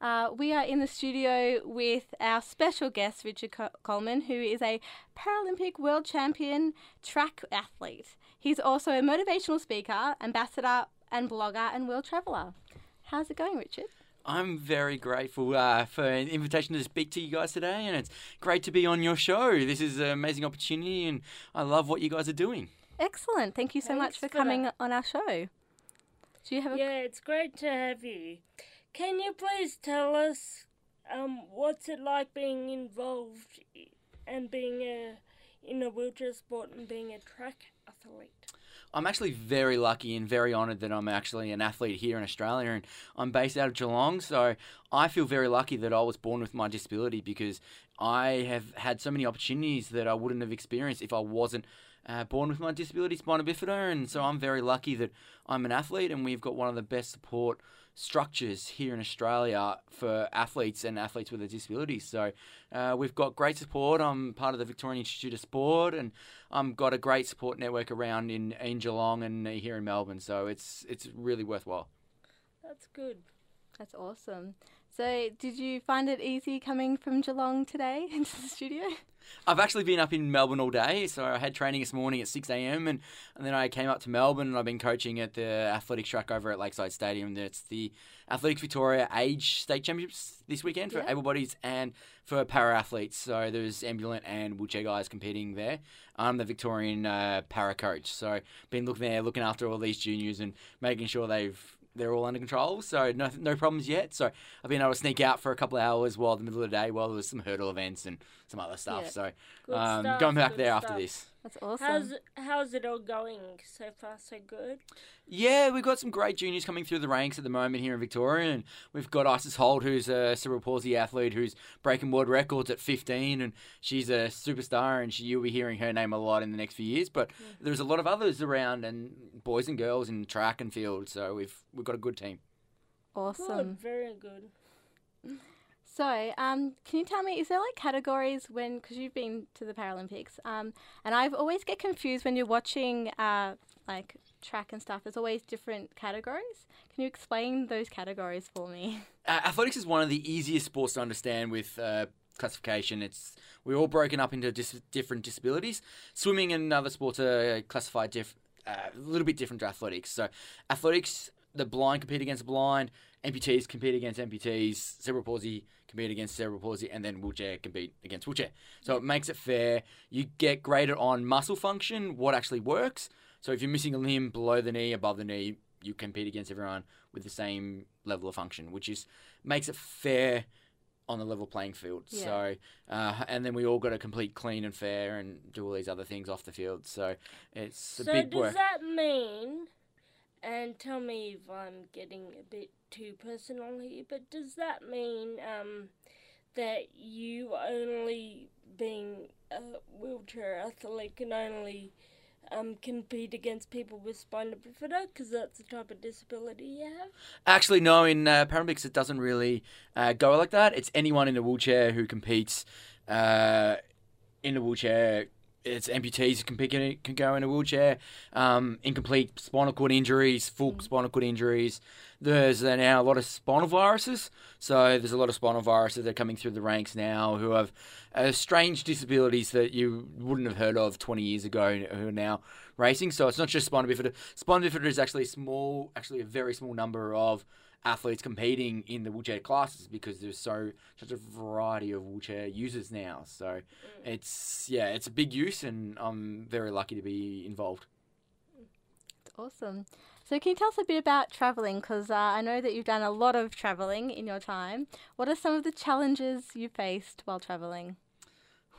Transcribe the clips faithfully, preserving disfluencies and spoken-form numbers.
Uh, we are in the studio with our special guest, Richard Co- Coleman, who is a Paralympic world champion track athlete. He's also a motivational speaker, ambassador and blogger and world traveller. How's it going, Richard? I'm very grateful uh, for an invitation to speak to you guys today, and it's great to be on your show. This is an amazing opportunity, and I love what you guys are doing. Excellent. Thank you so Thanks much for, for coming that. on our show. Do you have a... Yeah, it's great to have you. Can you please tell us um, what's it like being involved and being a, in a wheelchair sport and being a track athlete? I'm actually very lucky and very honoured that I'm actually an athlete here in Australia, and I'm based out of Geelong, so I feel very lucky that I was born with my disability, because I have had so many opportunities that I wouldn't have experienced if I wasn't uh, born with my disability, Spina Bifida, and so I'm very lucky that I'm an athlete, and we've got one of the best support structures here in Australia for athletes and athletes with a disability. So uh, we've got great support. I'm part of the Victorian Institute of Sport, and I've got a great support network around in, in Geelong and here in Melbourne. So it's it's really worthwhile. That's good. That's awesome. So did you find it easy coming from Geelong today into the studio? I've actually been up in Melbourne all day, so I had training this morning at six a.m. and, and then I came up to Melbourne, and I've been coaching at the athletics track over at Lakeside Stadium. That's the Athletics Victoria Age State Championships this weekend for yeah. able bodies and for para-athletes. So there's ambulant and wheelchair guys competing there. I'm the Victorian uh, para coach, so I've been looking there, looking after all these juniors and making sure they've... they're all under control, so no no problems yet. So I've been able to sneak out for a couple of hours while the middle of the day while there was some hurdle events and some other stuff. Yeah. So good um, stuff, going back there stuff. after this. That's awesome. How's, how's it all going? So far, so good? Yeah, we've got some great juniors coming through the ranks at the moment here in Victoria. And we've got Isis Holt, who's a cerebral palsy athlete who's breaking world records at fifteen. And she's a superstar, and she, you'll be hearing her name a lot in the next few years. But yeah. there's a lot of others around, and boys and girls in track and field. So we've, we've got a good team. Awesome. Good, very good. So, um, can you tell me, is there like categories when, because you've been to the Paralympics, um, and I always get confused when you're watching uh, like track and stuff, there's always different categories. Can you explain those categories for me? Uh, athletics is one of the easiest sports to understand with uh, classification. It's we're all broken up into dis- different disabilities. Swimming and other sports are classified diff- uh, a little bit different to athletics. So, athletics, the blind compete against the blind, amputees compete against amputees, cerebral palsy compete against cerebral palsy, and then wheelchair compete against wheelchair. So it makes it fair. You get graded on muscle function, what actually works. So if you're missing a limb below the knee, above the knee, you compete against everyone with the same level of function, which is makes it fair on the level playing field. Yeah. So, uh, and then we all got to complete clean and fair and do all these other things off the field. So it's a so big work. So does that mean... And tell me if I'm getting a bit too personal here, but does that mean um, that you only, being a wheelchair athlete, can only um, compete against people with spina bifida because that's the type of disability you have? Actually, no. In uh, Paralympics, it doesn't really uh, go like that. It's anyone in a wheelchair who competes uh, in a wheelchair. It's amputees who can, pick in, can go in a wheelchair, um, incomplete spinal cord injuries, full mm. spinal cord injuries. There's now a lot of spinal viruses. So there's a lot of spinal viruses that are coming through the ranks now who have uh, strange disabilities that you wouldn't have heard of twenty years ago who are now racing. So it's not just spina bifida. Spina bifida is actually a small, actually a very small number of athletes competing in the wheelchair classes because there's so such a variety of wheelchair users now. So it's, yeah, it's a big use, and I'm very lucky to be involved. That's awesome. So can you tell us a bit about travelling? Because uh, I know that you've done a lot of travelling in your time. What are some of the challenges you faced while travelling?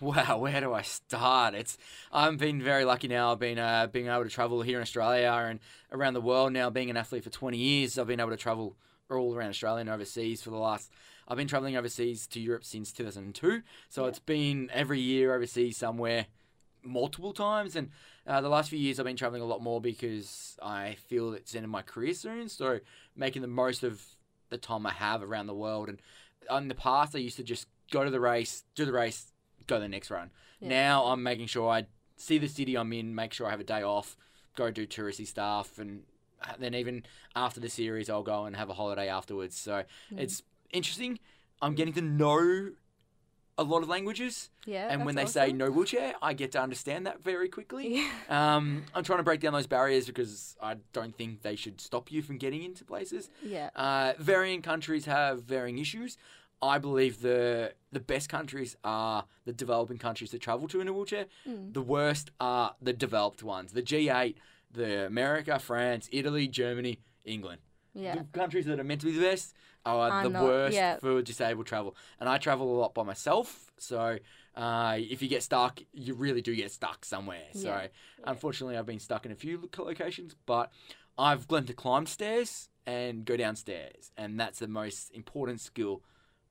Wow, where do I start? It's I've been very lucky now. I've been uh, being able to travel here in Australia and around the world now. Being an athlete for twenty years, I've been able to travel all around Australia and overseas for the last... I've been travelling overseas to Europe since two thousand two. So yeah. It's been every year overseas somewhere multiple times. And uh, the last few years I've been travelling a lot more because I feel it's the end of my career soon. So making the most of the time I have around the world. And in the past, I used to just go to the race, do the race, go to the next run. Yeah. Now I'm making sure I see the city I'm in, make sure I have a day off, go do touristy stuff, and then even after the series I'll go and have a holiday afterwards. So mm. it's interesting. I'm getting to know a lot of languages. Yeah, and when they awesome. say no wheelchair, I get to understand that very quickly. Yeah. Um, I'm trying to break down those barriers because I don't think they should stop you from getting into places. Yeah. Uh, varying countries have varying issues. I believe the the best countries are the developing countries that travel to in a wheelchair. Mm. The worst are the developed ones. The G eight, the America, France, Italy, Germany, England. Yeah. The countries that are meant to be the best are I'm the not, worst yeah. for disabled travel. And I travel a lot by myself, so uh, if you get stuck, you really do get stuck somewhere. Yeah. So yeah. unfortunately, I've been stuck in a few locations, but I've learned to climb stairs and go downstairs, and that's the most important skill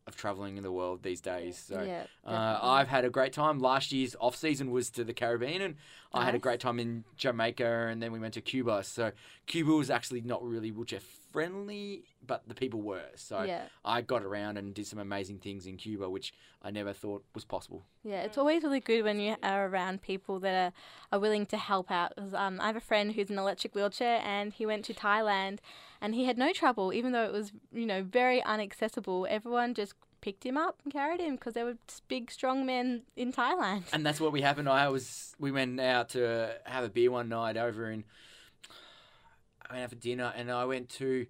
of travelling in the world these days. So yeah, uh, I've had a great time. Last year's off-season was to the Caribbean, and nice. I had a great time in Jamaica, and then we went to Cuba. So Cuba was actually not really wheelchair-friendly, but the people were. So yeah. I got around and did some amazing things in Cuba, which I never thought was possible. Yeah, it's always really good when you are around people that are, are willing to help out. Um, I have a friend who's in an electric wheelchair, and he went to Thailand, and he had no trouble, even though it was, you know, very inaccessible. Everyone just picked him up and carried him because they were big, strong men in Thailand. And that's what we happened. I was, we went out to have a beer one night over in, I went out for dinner, and I went to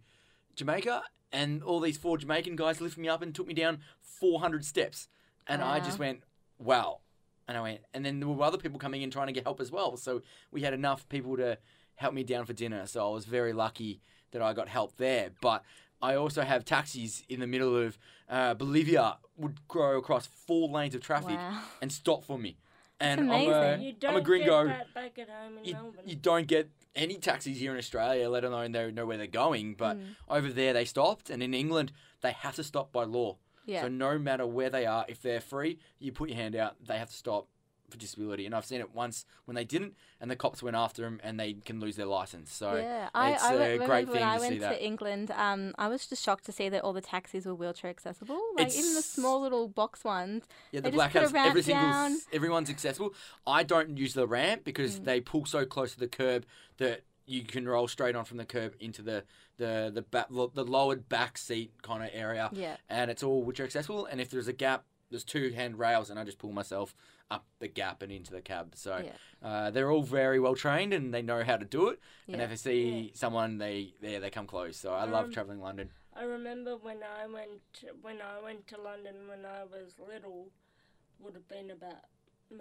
Jamaica, and all these four Jamaican guys lifted me up and took me down four hundred steps. And wow. I just went, wow. And I went, and then there were other people coming in trying to get help as well. So we had enough people to help me down for dinner. So I was very lucky that I got help there. But I also have taxis in the middle of uh, Bolivia would go across four lanes of traffic wow. and stop for me. And I'm a, you don't I'm a gringo. Get that back at home in you, Melbourne. You don't get any taxis here in Australia, let alone they know where they're going. But mm. over there they stopped, and in England they have to stop by law. Yeah. So no matter where they are, if they're free, you put your hand out, they have to stop for disability. And I've seen it once when they didn't, and the cops went after them, and they can lose their license. So yeah, it's I, I a great thing to see that. When I went to England, um, I was just shocked to see that all the taxis were wheelchair accessible. Like it's, even the small little box ones. Yeah, the black hats, every down. single, everyone's accessible. I don't use the ramp because mm. they pull so close to the curb that you can roll straight on from the curb into the the the, back, the lowered back seat kind of area. Yeah, and it's all wheelchair accessible. And if there's a gap, there's two handrails, and I just pull myself up the gap and into the cab. So yeah. uh, they're all very well trained, and they know how to do it. Yeah. And if they see yeah. someone, they, they they come close. So I um, love travelling London. I remember when I went to, when I went to London when I was little, would have been about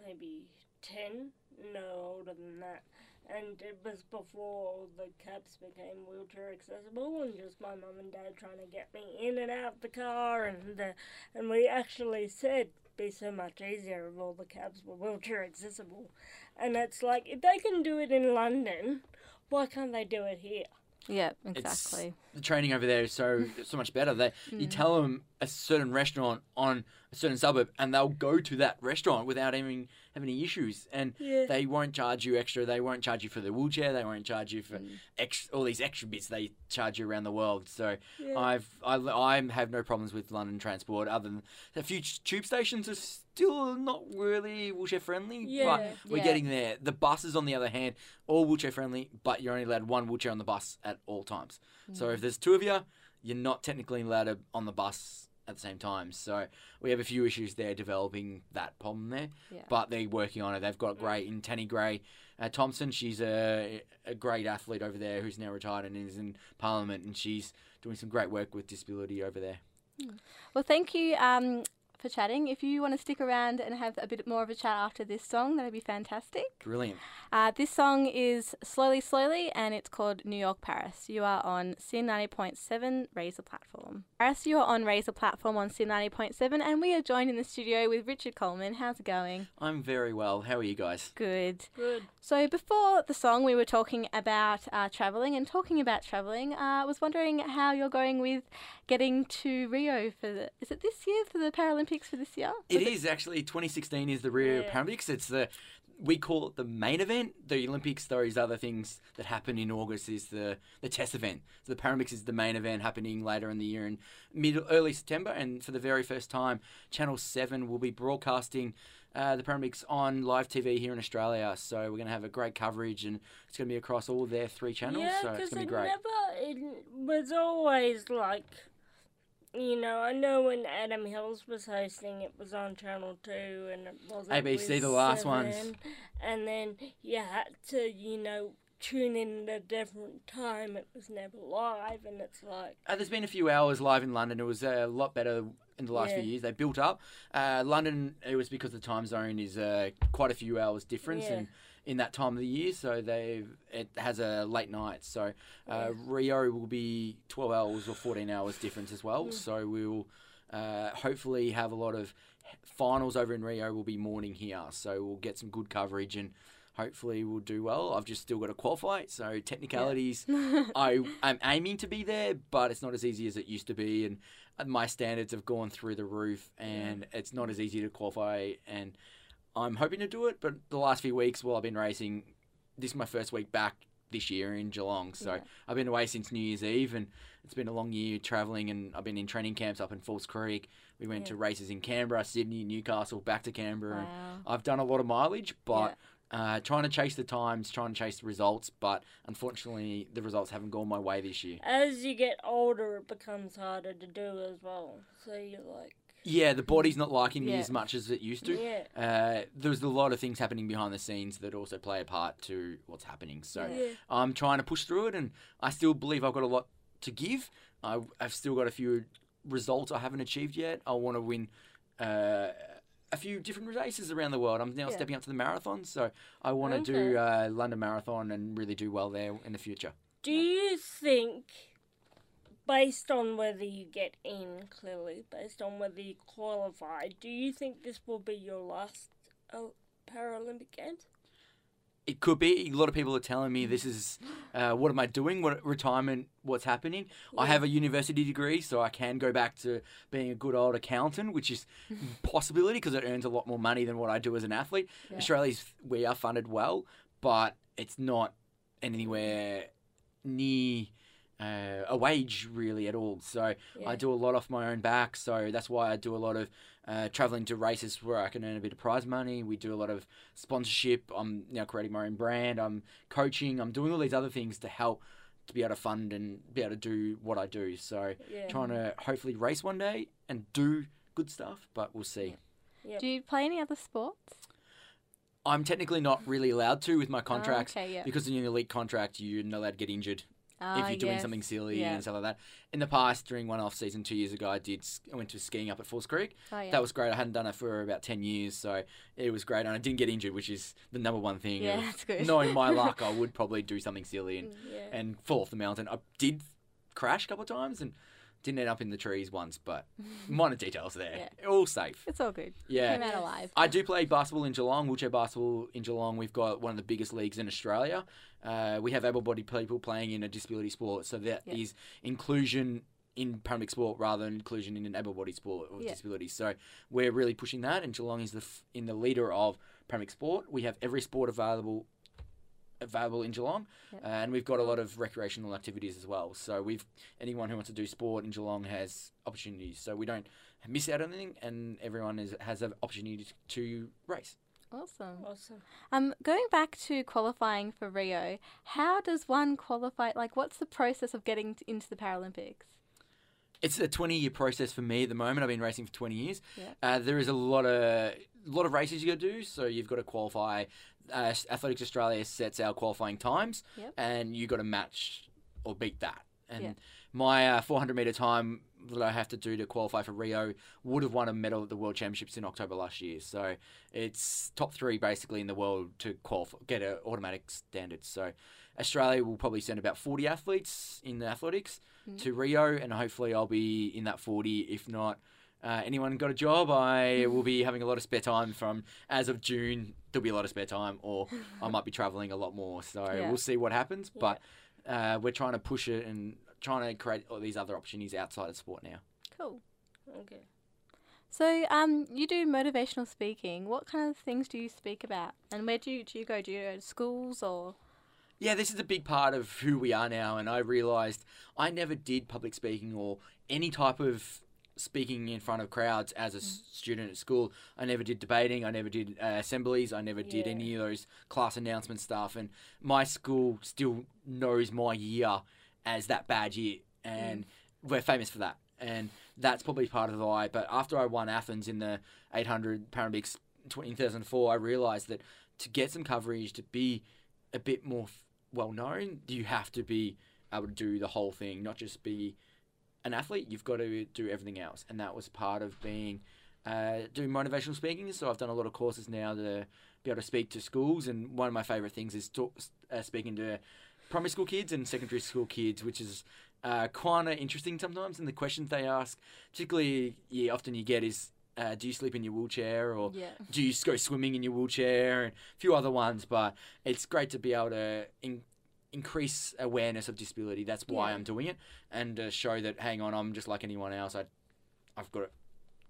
maybe ten, no older than that. And it was before the cabs became wheelchair accessible, and just my mum and dad trying to get me in and out the car, and the, and we actually said it'd be so much easier if all the cabs were wheelchair accessible. And it's like, if they can do it in London, why can't they do it here? Yeah, exactly. It's, the training over there is so so much better. They mm. you tell them a certain restaurant on a certain suburb, and they'll go to that restaurant without even having any issues. And yeah. they won't charge you extra. They won't charge you for the wheelchair. They won't charge you for mm. ex, all these extra bits they charge you around the world. So yeah. I've I, I have no problems with London transport, other than a few tube stations are still not really wheelchair friendly, yeah. but we're yeah. getting there. The buses, on the other hand, all wheelchair friendly, but you're only allowed one wheelchair on the bus at all times. Mm. So if there's two of you, you're not technically allowed on the bus at the same time. So we have a few issues there developing that problem there, yeah. but they're working on it. They've got great in Tanni Grey-Thompson. Uh, she's a, a great athlete over there who's now retired and is in Parliament, and she's doing some great work with disability over there. Well, thank you um, for chatting. If you want to stick around and have a bit more of a chat after this song, that'd be fantastic. Brilliant. Uh, this song is Slowly Slowly, and it's called New York Paris. You are on SYN ninety point seven, Raise the Platform. Paris, you are on Raise the Platform on SYN ninety point seven, and we are joined in the studio with Richard Coleman. How's it going? I'm very well. How are you guys? Good. Good. So before the song, we were talking about uh, travelling, and talking about travelling, uh, I was wondering how you're going with getting to Rio for the... Is it this year for the Paralympics for this year? It, it is, actually. twenty sixteen is the Rio yeah. Paralympics. It's the... We call it the main event. The Olympics, those other things that happen in August, is the, the test event. So the Paralympics is the main event happening later in the year in middle, early September. And for the very first time, Channel seven will be broadcasting uh, the Paralympics on live T V here in Australia. So we're going to have a great coverage, and it's going to be across all their three channels. Yeah, so it's going to be great. Never, it was always like... you know, I know when Adam Hills was hosting, it was on Channel two, and it wasn't A B C, the last ones. And then you had to, you know, tune in at a different time. It was never live, and it's like... Uh, there's been a few hours live in London. It was a lot better in the last yeah. few years. They built up. Uh, London, it was because the time zone is uh, quite a few hours difference, yeah. and in that time of the year, so they've it has a late night. So uh, yeah. Rio will be twelve hours or fourteen hours difference as well. Mm. So we'll uh, hopefully have a lot of finals over in Rio will be morning here. So we'll get some good coverage and hopefully we'll do well. I've just still got to qualify. So technicalities, yeah. I, I'm aiming to be there, but it's not as easy as it used to be. And my standards have gone through the roof and yeah. it's not as easy to qualify, and I'm hoping to do it, but the last few weeks, well, I've been racing. This is my first week back this year in Geelong, so yeah. I've been away since New Year's Eve, and it's been a long year travelling, and I've been in training camps up in Falls Creek. We went yeah. to races in Canberra, Sydney, Newcastle, back to Canberra. Wow. And I've done a lot of mileage, but yeah. uh, trying to chase the times, trying to chase the results, but unfortunately, the results haven't gone my way this year. As you get older, it becomes harder to do as well, so you're like... Yeah, the body's not liking me yeah. as much as it used to. Yeah. Uh, there's a lot of things happening behind the scenes that also play a part to what's happening. So yeah. I'm trying to push through it, and I still believe I've got a lot to give. I, I've still got a few results I haven't achieved yet. I want to win uh, a few different races around the world. I'm now yeah. stepping up to the marathon, so I want to okay. do uh, London Marathon and really do well there in the future. Do you think... Based on whether you get in, clearly, based on whether you qualify, do you think this will be your last uh, Paralympic Games? It could be. A lot of people are telling me this is, uh, what am I doing? What retirement? What's happening? Yeah. I have a university degree, so I can go back to being a good old accountant, which is a possibility because it earns a lot more money than what I do as an athlete. Yeah. Australia's we are funded well, but it's not anywhere near... Uh, a wage really at all, so yeah. I do a lot off my own back, so that's why I do a lot of uh, travelling to races where I can earn a bit of prize money. We do a lot of sponsorship. I'm now creating my own brand. I'm coaching. I'm doing all these other things to help to be able to fund and be able to do what I do, so yeah. trying to hopefully race one day and do good stuff, but we'll see. Yeah. Yep. Do you play any other sports? I'm technically not really allowed to with my contracts oh, okay, yeah. because in an elite contract you're not allowed to get injured Uh, if you're doing yes. something silly yeah. and stuff like that. In the past, during one off season two years ago, I did. I went to skiing up at Falls Creek. Oh, yeah. That was great. I hadn't done it for about ten years, so it was great. And I didn't get injured, which is the number one thing. Yeah, that's good. Knowing my luck, I would probably do something silly and, yeah. and fall off the mountain. I did crash a couple of times and didn't end up in the trees once, but minor details there. Yeah. All safe. It's all good. Yeah. Came out alive. I do play basketball in Geelong, wheelchair basketball in Geelong. We've got one of the biggest leagues in Australia. Uh, we have able-bodied people playing in a disability sport, so that yeah. is inclusion in Paralympic sport rather than inclusion in an able-bodied sport or yeah. disability. So we're really pushing that, and Geelong is the f- in the leader of Paralympic sport. We have every sport available available in Geelong, yep. uh, and we've got a lot of recreational activities as well. So we've anyone who wants to do sport in Geelong has opportunities. So we don't miss out on anything, and everyone is, has an opportunity to race. Awesome. Awesome. Um, going back to qualifying for Rio, how does one qualify? Like, what's the process of getting t- into the Paralympics? It's a twenty-year process for me at the moment. I've been racing for twenty years. Yep. Uh, there is a lot of a lot of races you got to do, so you've got to qualify. Uh, Athletics Australia sets our qualifying times, yep. and you got to match or beat that. And yep. my uh, four hundred metre time that I have to do to qualify for Rio would have won a medal at the World Championships in October last year. So it's top three basically in the world to qualify, get an automatic standard. So Australia will probably send about forty athletes in the athletics mm-hmm. to Rio, and hopefully I'll be in that forty. If not, Uh, anyone got a job, I will be having a lot of spare time from, as of June, there'll be a lot of spare time, or I might be travelling a lot more. So yeah. we'll see what happens, yeah. but uh, we're trying to push it and trying to create all these other opportunities outside of sport now. Cool. Okay. So um, you do motivational speaking. What kind of things do you speak about? And where do you, do you go? Do you go to schools or...? Yeah, this is a big part of who we are now, and I realised I never did public speaking or any type of... speaking in front of crowds as a mm. student at school. I never did debating. I never did uh, assemblies. I never did yeah. any of those class announcement stuff. And my school still knows my year as that bad year. And mm. we're famous for that. and that's probably part of why. But after I won Athens in the eight hundred Paralympics in two thousand four, I realised that to get some coverage, to be a bit more well-known, you have to be able to do the whole thing, not just be an athlete. You've got to do everything else. And that was part of being uh, doing motivational speaking. So I've done a lot of courses now to be able to speak to schools. And one of my favourite things is talk, uh, speaking to primary school kids and secondary school kids, which is uh, quite interesting sometimes. And the questions they ask, particularly yeah, often you get is, Uh, do you sleep in your wheelchair, or yeah. do you go swimming in your wheelchair, and a few other ones. But it's great to be able to in increase awareness of disability. That's why yeah. I'm doing it, and to show that, hang on, I'm just like anyone else. I, I've got,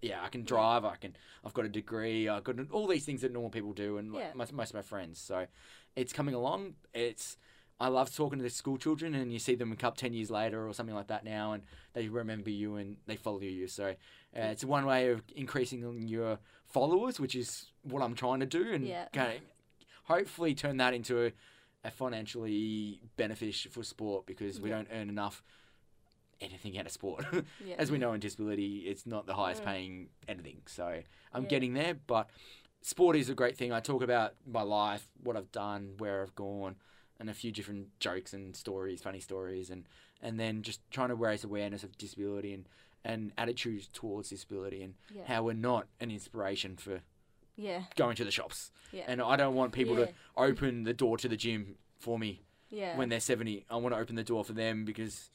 yeah, I can drive. I can. I've got a degree. I've got all these things that normal people do, and yeah. most, most of my friends. So, it's coming along. It's. I love talking to the school children, and you see them a couple ten years later or something like that now, and they remember you and they follow you. So uh, it's one way of increasing your followers, which is what I'm trying to do, and yeah. kind of hopefully turn that into a, a financially beneficial for sport, because we yeah. don't earn enough anything out of sport. yeah. As we know in disability, it's not the highest yeah. paying anything. So I'm yeah. getting there, but sport is a great thing. I talk about my life, what I've done, where I've gone, and a few different jokes and stories, funny stories, and, and then just trying to raise awareness of disability and, and attitudes towards disability, and yeah. how we're not an inspiration for yeah. going to the shops. Yeah. And I don't want people yeah. to open the door to the gym for me yeah. when they're seventy. I want to open the door for them because,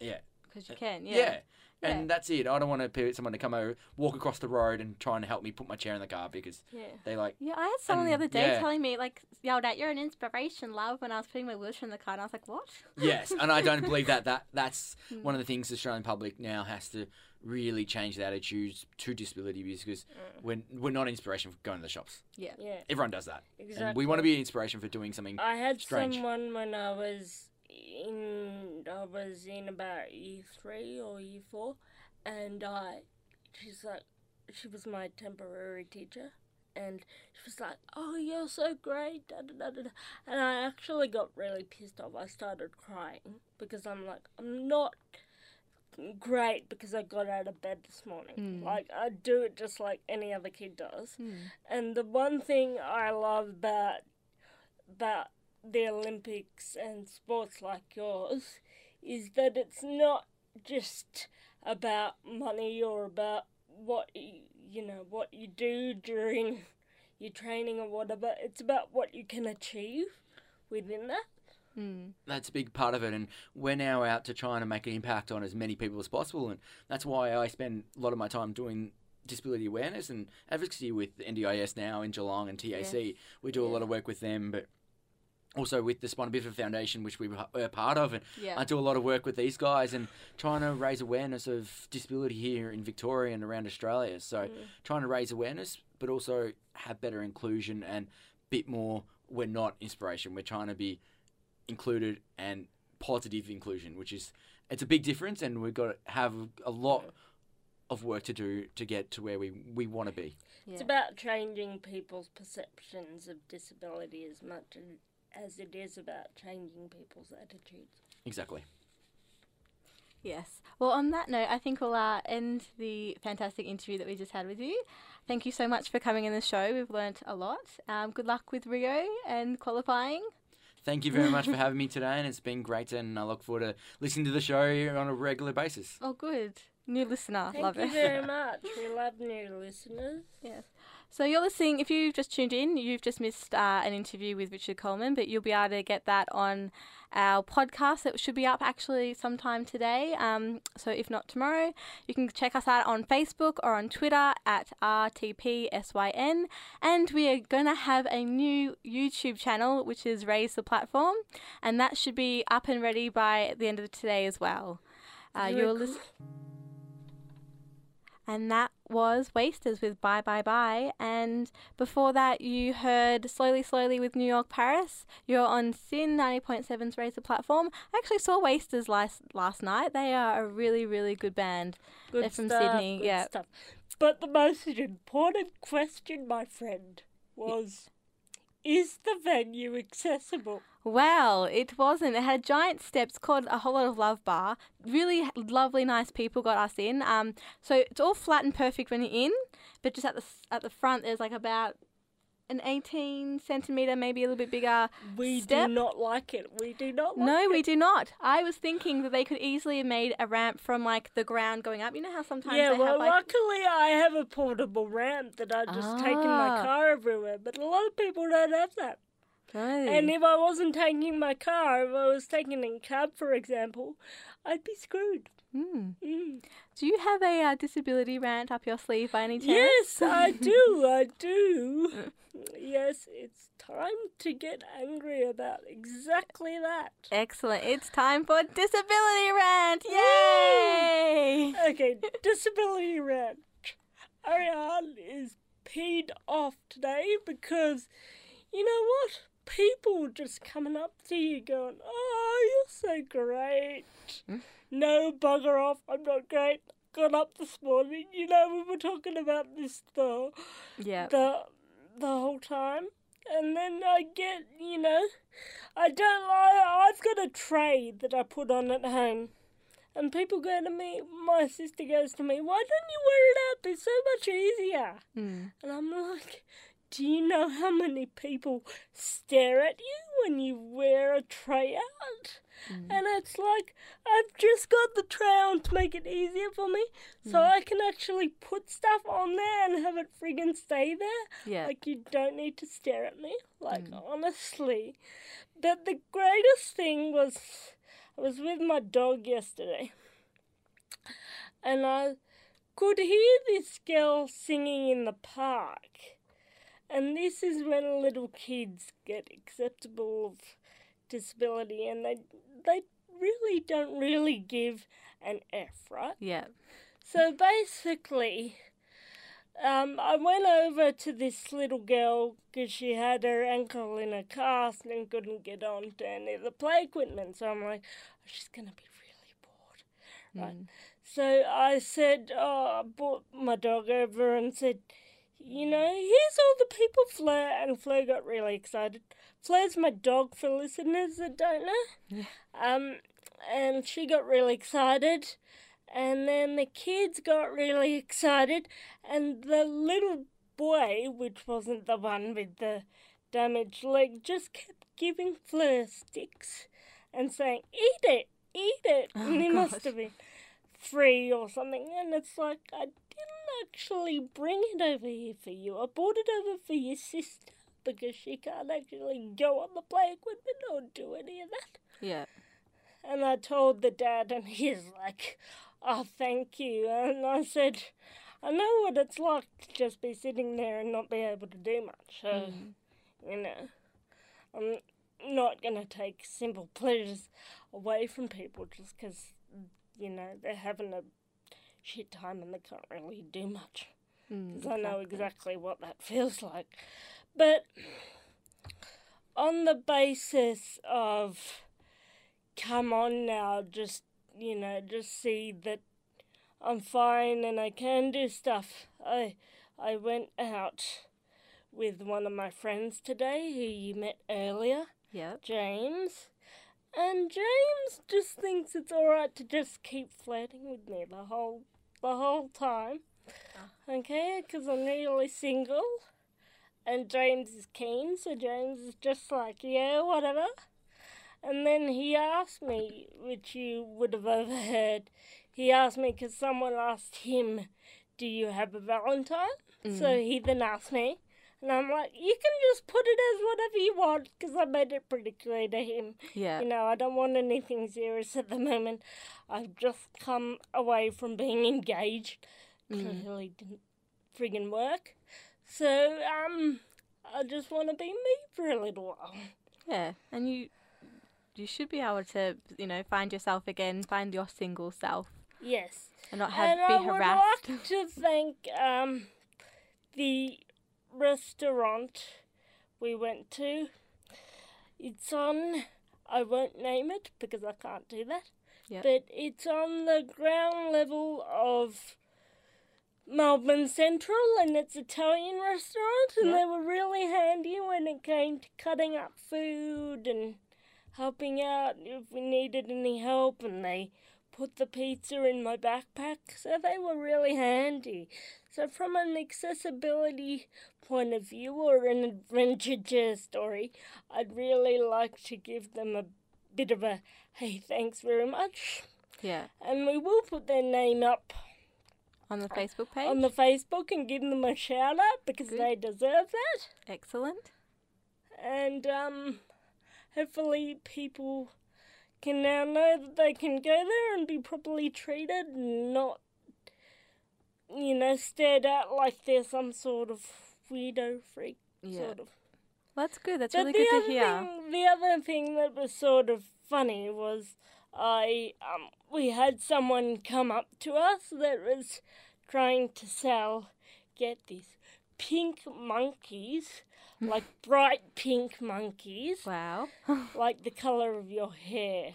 yeah. because you can, yeah. yeah. Yeah. And that's it. I don't want to someone to come over, walk across the road and try and help me put my chair in the car, because yeah. they like... Yeah, I had someone and, the other day yeah. telling me, like, yelled out, "You're an inspiration, love," when I was putting my wheelchair in the car, and I was like, what? Yes, and I don't believe that. that That's mm. one of the things the Australian public now has to really change the attitudes to disability, because mm. we're, we're not inspiration for going to the shops. Yeah. yeah. Everyone does that. Exactly. And we want to be an inspiration for doing something I had strange. Someone when I was... In, I was in about year three or year four, and I, she's like, she was my temporary teacher, and she was like, "Oh, you're so great, da, da, da, da, da." And I actually got really pissed off. I started crying, because I'm like, I'm not great because I got out of bed this morning. Mm. Like, I do it just like any other kid does. Mm. And the one thing I love about, about the Olympics and sports like yours is that it's not just about money or about what you, you know what you do during your training or whatever. It's about what you can achieve within that. Mm. That's a big part of it, and we're now out to try and make an impact on as many people as possible, and that's why I spend a lot of my time doing disability awareness and advocacy with the N D I S now in Geelong and T A C. Yeah. We do a yeah. lot of work with them, but also with the Spina Bifida Foundation, which we were part of, and yeah. I do a lot of work with these guys and trying to raise awareness of disability here in Victoria and around Australia. So mm. trying to raise awareness, but also have better inclusion and bit more. We're not inspiration. We're trying to be included and positive inclusion, which is it's a big difference, and we've got to have a lot of work to do to get to where we, we want to be. Yeah. It's about changing people's perceptions of disability as much as as it is about changing people's attitudes. Exactly. Yes. Well, on that note, I think we'll uh, end the fantastic interview that we just had with you. Thank you so much for coming in the show. We've learnt a lot. Um, good luck with Rio and qualifying. Thank you very much for having me today, and it's been great, and I look forward to listening to the show on a regular basis. Oh, good. New listener. Thank love it. Thank you very much. We love new listeners. Yes. So you're listening, if you've just tuned in, you've just missed uh, an interview with Richard Coleman, but you'll be able to get that on our podcast that should be up actually sometime today. Um, so if not tomorrow, you can check us out on Facebook or on Twitter at R T P S Y N. And we are going to have a new YouTube channel, which is Raise the Platform, and that should be up and ready by the end of today as well. Uh, you're listening. And that was Wasters with Bye Bye Bye. And before that, you heard Slowly Slowly with New York Paris. You're on SYN ninety point seven's Raise the Platform. I actually saw Wasters last, last night. They are a really, really good band. Good They're from stuff, Sydney. Good yeah. stuff. But the most important question, my friend, was Is the venue accessible? Well, it wasn't. It had giant steps called a whole lot of love bar. Really lovely, nice people got us in. Um, so it's all flat and perfect when you're in, but just at the at the front, there's like about an eighteen centimetre, maybe a little bit bigger We step. do not like it. We do not like no, it. No, we do not. I was thinking that they could easily have made a ramp from, like, the ground going up. You know how sometimes yeah, they well, have, like... Yeah, well, luckily I have a portable ramp that I just ah. take in my car everywhere, but a lot of people don't have that. No. And if I wasn't taking my car, if I was taking a cab, for example, I'd be screwed. Mm. Mm. Do you have a uh, disability rant up your sleeve by any chance? Yes, I do, I do. Yes, it's time to get angry about exactly that. Excellent. It's time for disability rant. Yay! Okay, disability rant. Ariane is peed off today because, you know what? People just coming up to you going, oh, you're so great. Mm. No, bugger off, I'm not great. Got up this morning, you know, we were talking about this the, yep. the, the whole time. And then I get, you know, I don't like, I've got a tray that I put on at home. And people go to me, my sister goes to me, why don't you wear it up? It's so much easier. Mm. And I'm like... Do you know how many people stare at you when you wear a tray out? Mm. And it's like, I've just got the tray on to make it easier for me, mm. so I can actually put stuff on there and have it friggin' stay there. Yeah. Like, you don't need to stare at me. Like, mm. honestly. But the greatest thing was, I was with my dog yesterday. And I could hear this girl singing in the park. And this is when little kids get acceptable of disability, and they they really don't really give an F, right? Yeah. So basically, um, I went over to this little girl because she had her ankle in a cast and couldn't get on to any of the play equipment. So I'm like, oh, she's going to be really bored, right? Mm. So I said, oh, I brought my dog over and said, you know, here's all the people, Fleur, and Fleur got really excited. Fleur's my dog for listeners that don't know. Yeah. Um, and she got really excited, and then the kids got really excited, and the little boy, which wasn't the one with the damaged leg, just kept giving Fleur sticks and saying, eat it, eat it. Oh, and he gosh. must have been three or something, and it's like, I actually bring it over here for you. I brought it over for your sister because she can't actually go on the play equipment or do any of that. Yeah. And I told the dad, and he's like, oh, thank you. And I said, I know what it's like to just be sitting there and not be able to do much. So, mm-hmm. you know, I'm not going to take simple pleasures away from people just because, you know, they're having a shit time and they can't really do much because mm, I know exactly what that feels like. But on the basis of, come on now, just, you know, just see that I'm fine and I can do stuff. I I went out with one of my friends today who you met earlier, yeah, James. And James just thinks it's all right to just keep flirting with me the whole the whole time, okay? Because I'm nearly single, and James is keen, so James is just like, yeah, whatever. And then he asked me, which you would have overheard, he asked me because someone asked him, do you have a Valentine? Mm. So he then asked me. And I'm like, you can just put it as whatever you want, because I made it pretty clear to him. Yeah. You know, I don't want anything serious at the moment. I've just come away from being engaged. Mm. Clearly didn't friggin' work. So, um, I just want to be me for a little while. Yeah, and you, you should be able to, you know, find yourself again, find your single self. Yes. And not have and be I harassed. And I would like to thank um, the... restaurant we went to. It's on, I won't name it because I can't do that, yep. but it's on the ground level of Melbourne Central and its Italian restaurant, and yep. they were really handy when it came to cutting up food and helping out if we needed any help, and they put the pizza in my backpack, so they were really handy. So from an accessibility point of view, or an adventure story, I'd really like to give them a bit of a, hey, thanks very much. Yeah. And we will put their name up on the Facebook page? On the Facebook, and give them a shout-out because Good. They deserve that. Excellent. And um, hopefully people can now know that they can go there and be properly treated and not, you know, stared at like they're some sort of weirdo freak, yeah. sort of. Well, that's good. That's but really good to hear. Thing, the other thing that was sort of funny was I um we had someone come up to us that was trying to sell, get this, pink monkeys, like bright pink monkeys. Wow. Like the colour of your hair.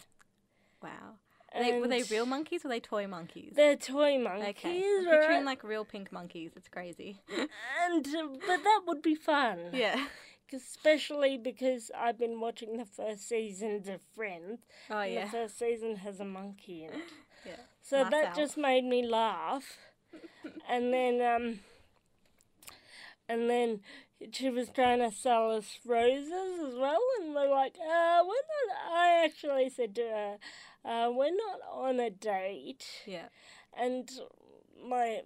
Wow. Are they, were they real monkeys or were they toy monkeys? They're toy monkeys. Okay. I'm right? picturing like real pink monkeys. It's crazy. and uh, But that would be fun. Yeah. Especially because I've been watching the first seasons of Friends. Oh, and yeah. the first season has a monkey in it. yeah. So Myself. that just made me laugh. and then... um. And then she was trying to sell us roses as well, and we're like, uh, we're not, I actually said to her, uh, we're not on a date. Yeah. And my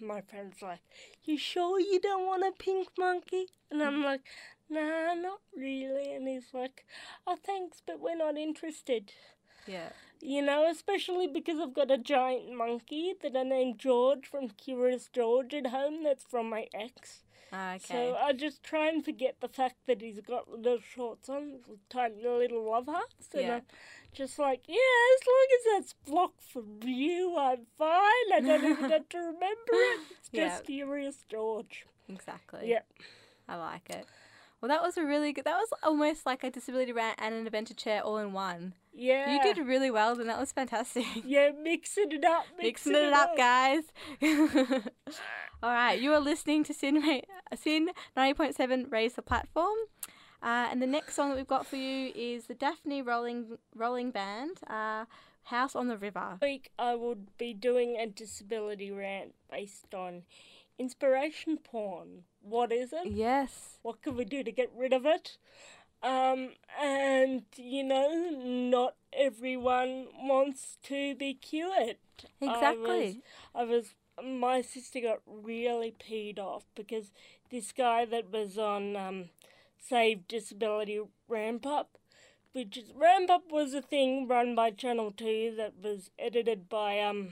my friend's like, you sure you don't want a pink monkey? And I'm like, nah, not really. And he's like, oh, thanks, but we're not interested. Yeah. You know, especially because I've got a giant monkey that I named George from Curious George at home that's from my ex. Okay. So I just try and forget the fact that he's got little shorts on, tiny little love hearts. And yeah. I'm just like, yeah, as long as that's blocked from you, I'm fine. I don't even have to remember it. It's yeah. just Curious George. Exactly. Yep. I like it. Well, that was a really good, that was almost like a disability rant and an adventure chair all in one. Yeah. You did really well, then that was fantastic. Yeah, mixing it up. Mixing, mixing it, it up, up, guys. All right, you are listening to SYN ninety point seven, Raise the Platform. Uh, and the next song that we've got for you is the Daphne Rolling Rolling Band, uh, House on the River. This week I will be doing a disability rant based on inspiration porn. What is it? Yes. What can we do to get rid of it? Um, and, you know, not everyone wants to be cured. Exactly. I was, I was, my sister got really peed off because this guy that was on um, Save Disability Ramp Up, which is, Ramp Up was a thing run by Channel two that was edited by um,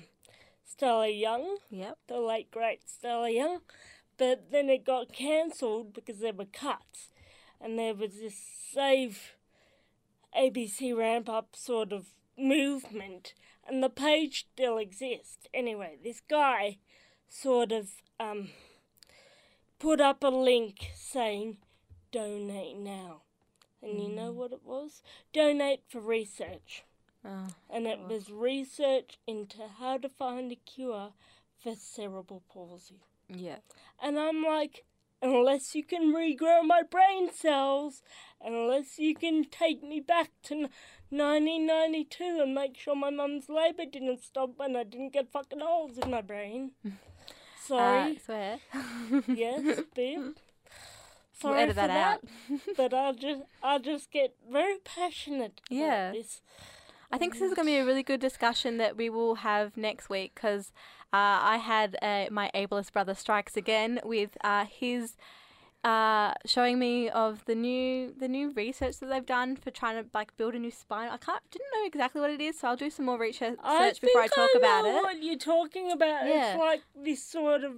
Stella Young, yep. the late, great Stella Young, but then it got cancelled because there were cuts. And there was this Save A B C Ramp Up sort of movement, and the page still exists. Anyway, this guy sort of um, put up a link saying, donate now. And mm. you know what it was? Donate for research. Oh, and it was research into how to find a cure for cerebral palsy. Yeah. And I'm like, unless you can regrow my brain cells, unless you can take me back to nineteen ninety-two and make sure my mum's labour didn't stop and I didn't get fucking holes in my brain. Sorry. Uh, swear. Yes, babe. Sorry we'll edit that, for that out. But I'll just, I'll just get very passionate yeah. about this. I think this is going to be a really good discussion that we will have next week because uh, I had uh, my ableist brother strikes again with uh, his uh, showing me of the new the new research that they've done for trying to like build a new spine. I can't didn't know exactly what it is, so I'll do some more research I before I talk I about it. I know what you're talking about. Yeah. It's like this sort of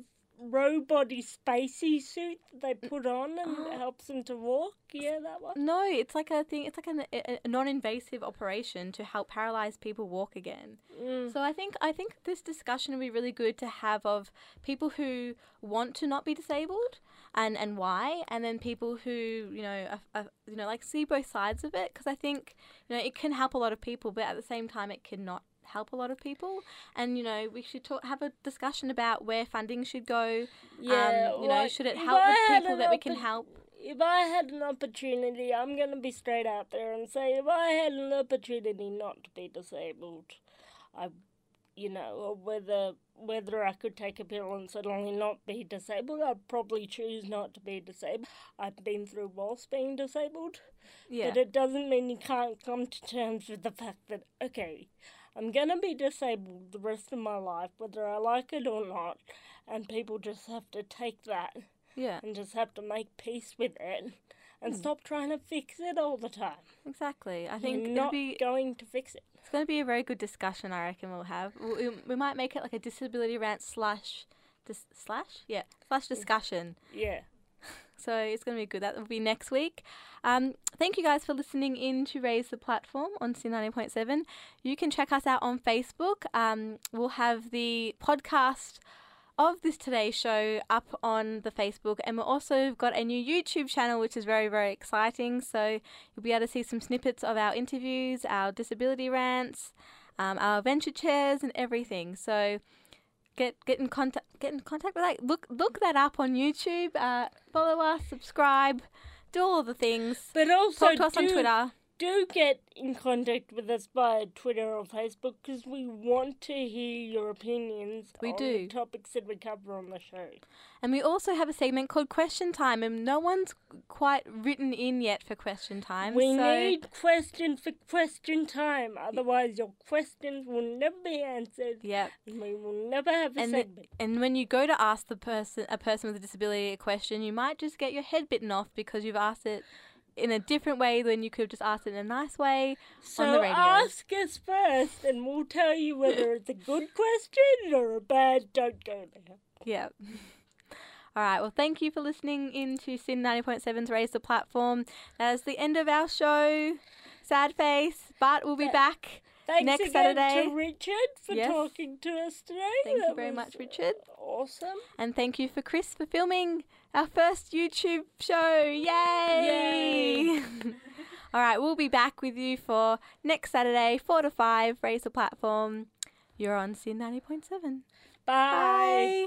row-body spacey suit that they put on and oh. it helps them to walk. Yeah, that one. No, it's like a thing. It's like an, a, a non-invasive operation to help paralyzed people walk again. Mm. So I think I think this discussion would be really good to have of people who want to not be disabled and, and why, and then people who you know are, are, you know like see both sides of it because I think you know it can help a lot of people, but at the same time it cannot help a lot of people. And, you know, we should talk, have a discussion about where funding should go. Yeah, um, you well, know, should it help the people that we can help? If I had an opportunity, I'm going to be straight out there and say, if I had an opportunity not to be disabled, I, you know, or whether whether I could take a pill and suddenly not be disabled, I'd probably choose not to be disabled. I've been through whilst being disabled. Yeah. But it doesn't mean you can't come to terms with the fact that, okay, I'm going to be disabled the rest of my life, whether I like it or not, and people just have to take that. Yeah. And just have to make peace with it and mm. stop trying to fix it all the time. Exactly. I think you're not be, going to fix it. It's going to be a very good discussion, I reckon we'll have. We, we might make it like a disability rant slash, dis, slash? Yeah, slash discussion. Yeah. So it's going to be good. That will be next week. Um, thank you guys for listening in to Raise the Platform on SYN ninety point seven. You can check us out on Facebook. Um, we'll have the podcast of this today's show up on the Facebook, and we've also got a new YouTube channel, which is very, very exciting. So you'll be able to see some snippets of our interviews, our disability rants, um, our venture chairs, and everything. So get get in contact, get in contact with that. Look look that up on YouTube. Uh, follow us, subscribe, do all the things. But also talk to us on Twitter. Do get in contact with us via Twitter or Facebook, because we want to hear your opinions we on do. topics that we cover on the show. And we also have a segment called Question Time, and no one's quite written in yet for Question Time. We so need questions for Question Time, otherwise your questions will never be answered. Yep. And we will never have a and segment. The, and when you go to ask the person, a person with a disability a question, you might just get your head bitten off because you've asked it in a different way than you could have just asked it in a nice way so on the radio. So ask us first and we'll tell you whether it's a good question or a bad. Don't go there. Yeah. All right. Well, thank you for listening in to SYN ninety point seven's Raise the Platform. That is the end of our show. Sad face, but we'll be back Thanks next again Saturday. To Richard for yes. talking to us today. Thank that you very much, Richard. Awesome. And thank you for Chris for filming our first YouTube show. Yay! Yay. All right, we'll be back with you for next Saturday, four to five, Raise the Platform. You're on SYN ninety point seven. Bye. Bye.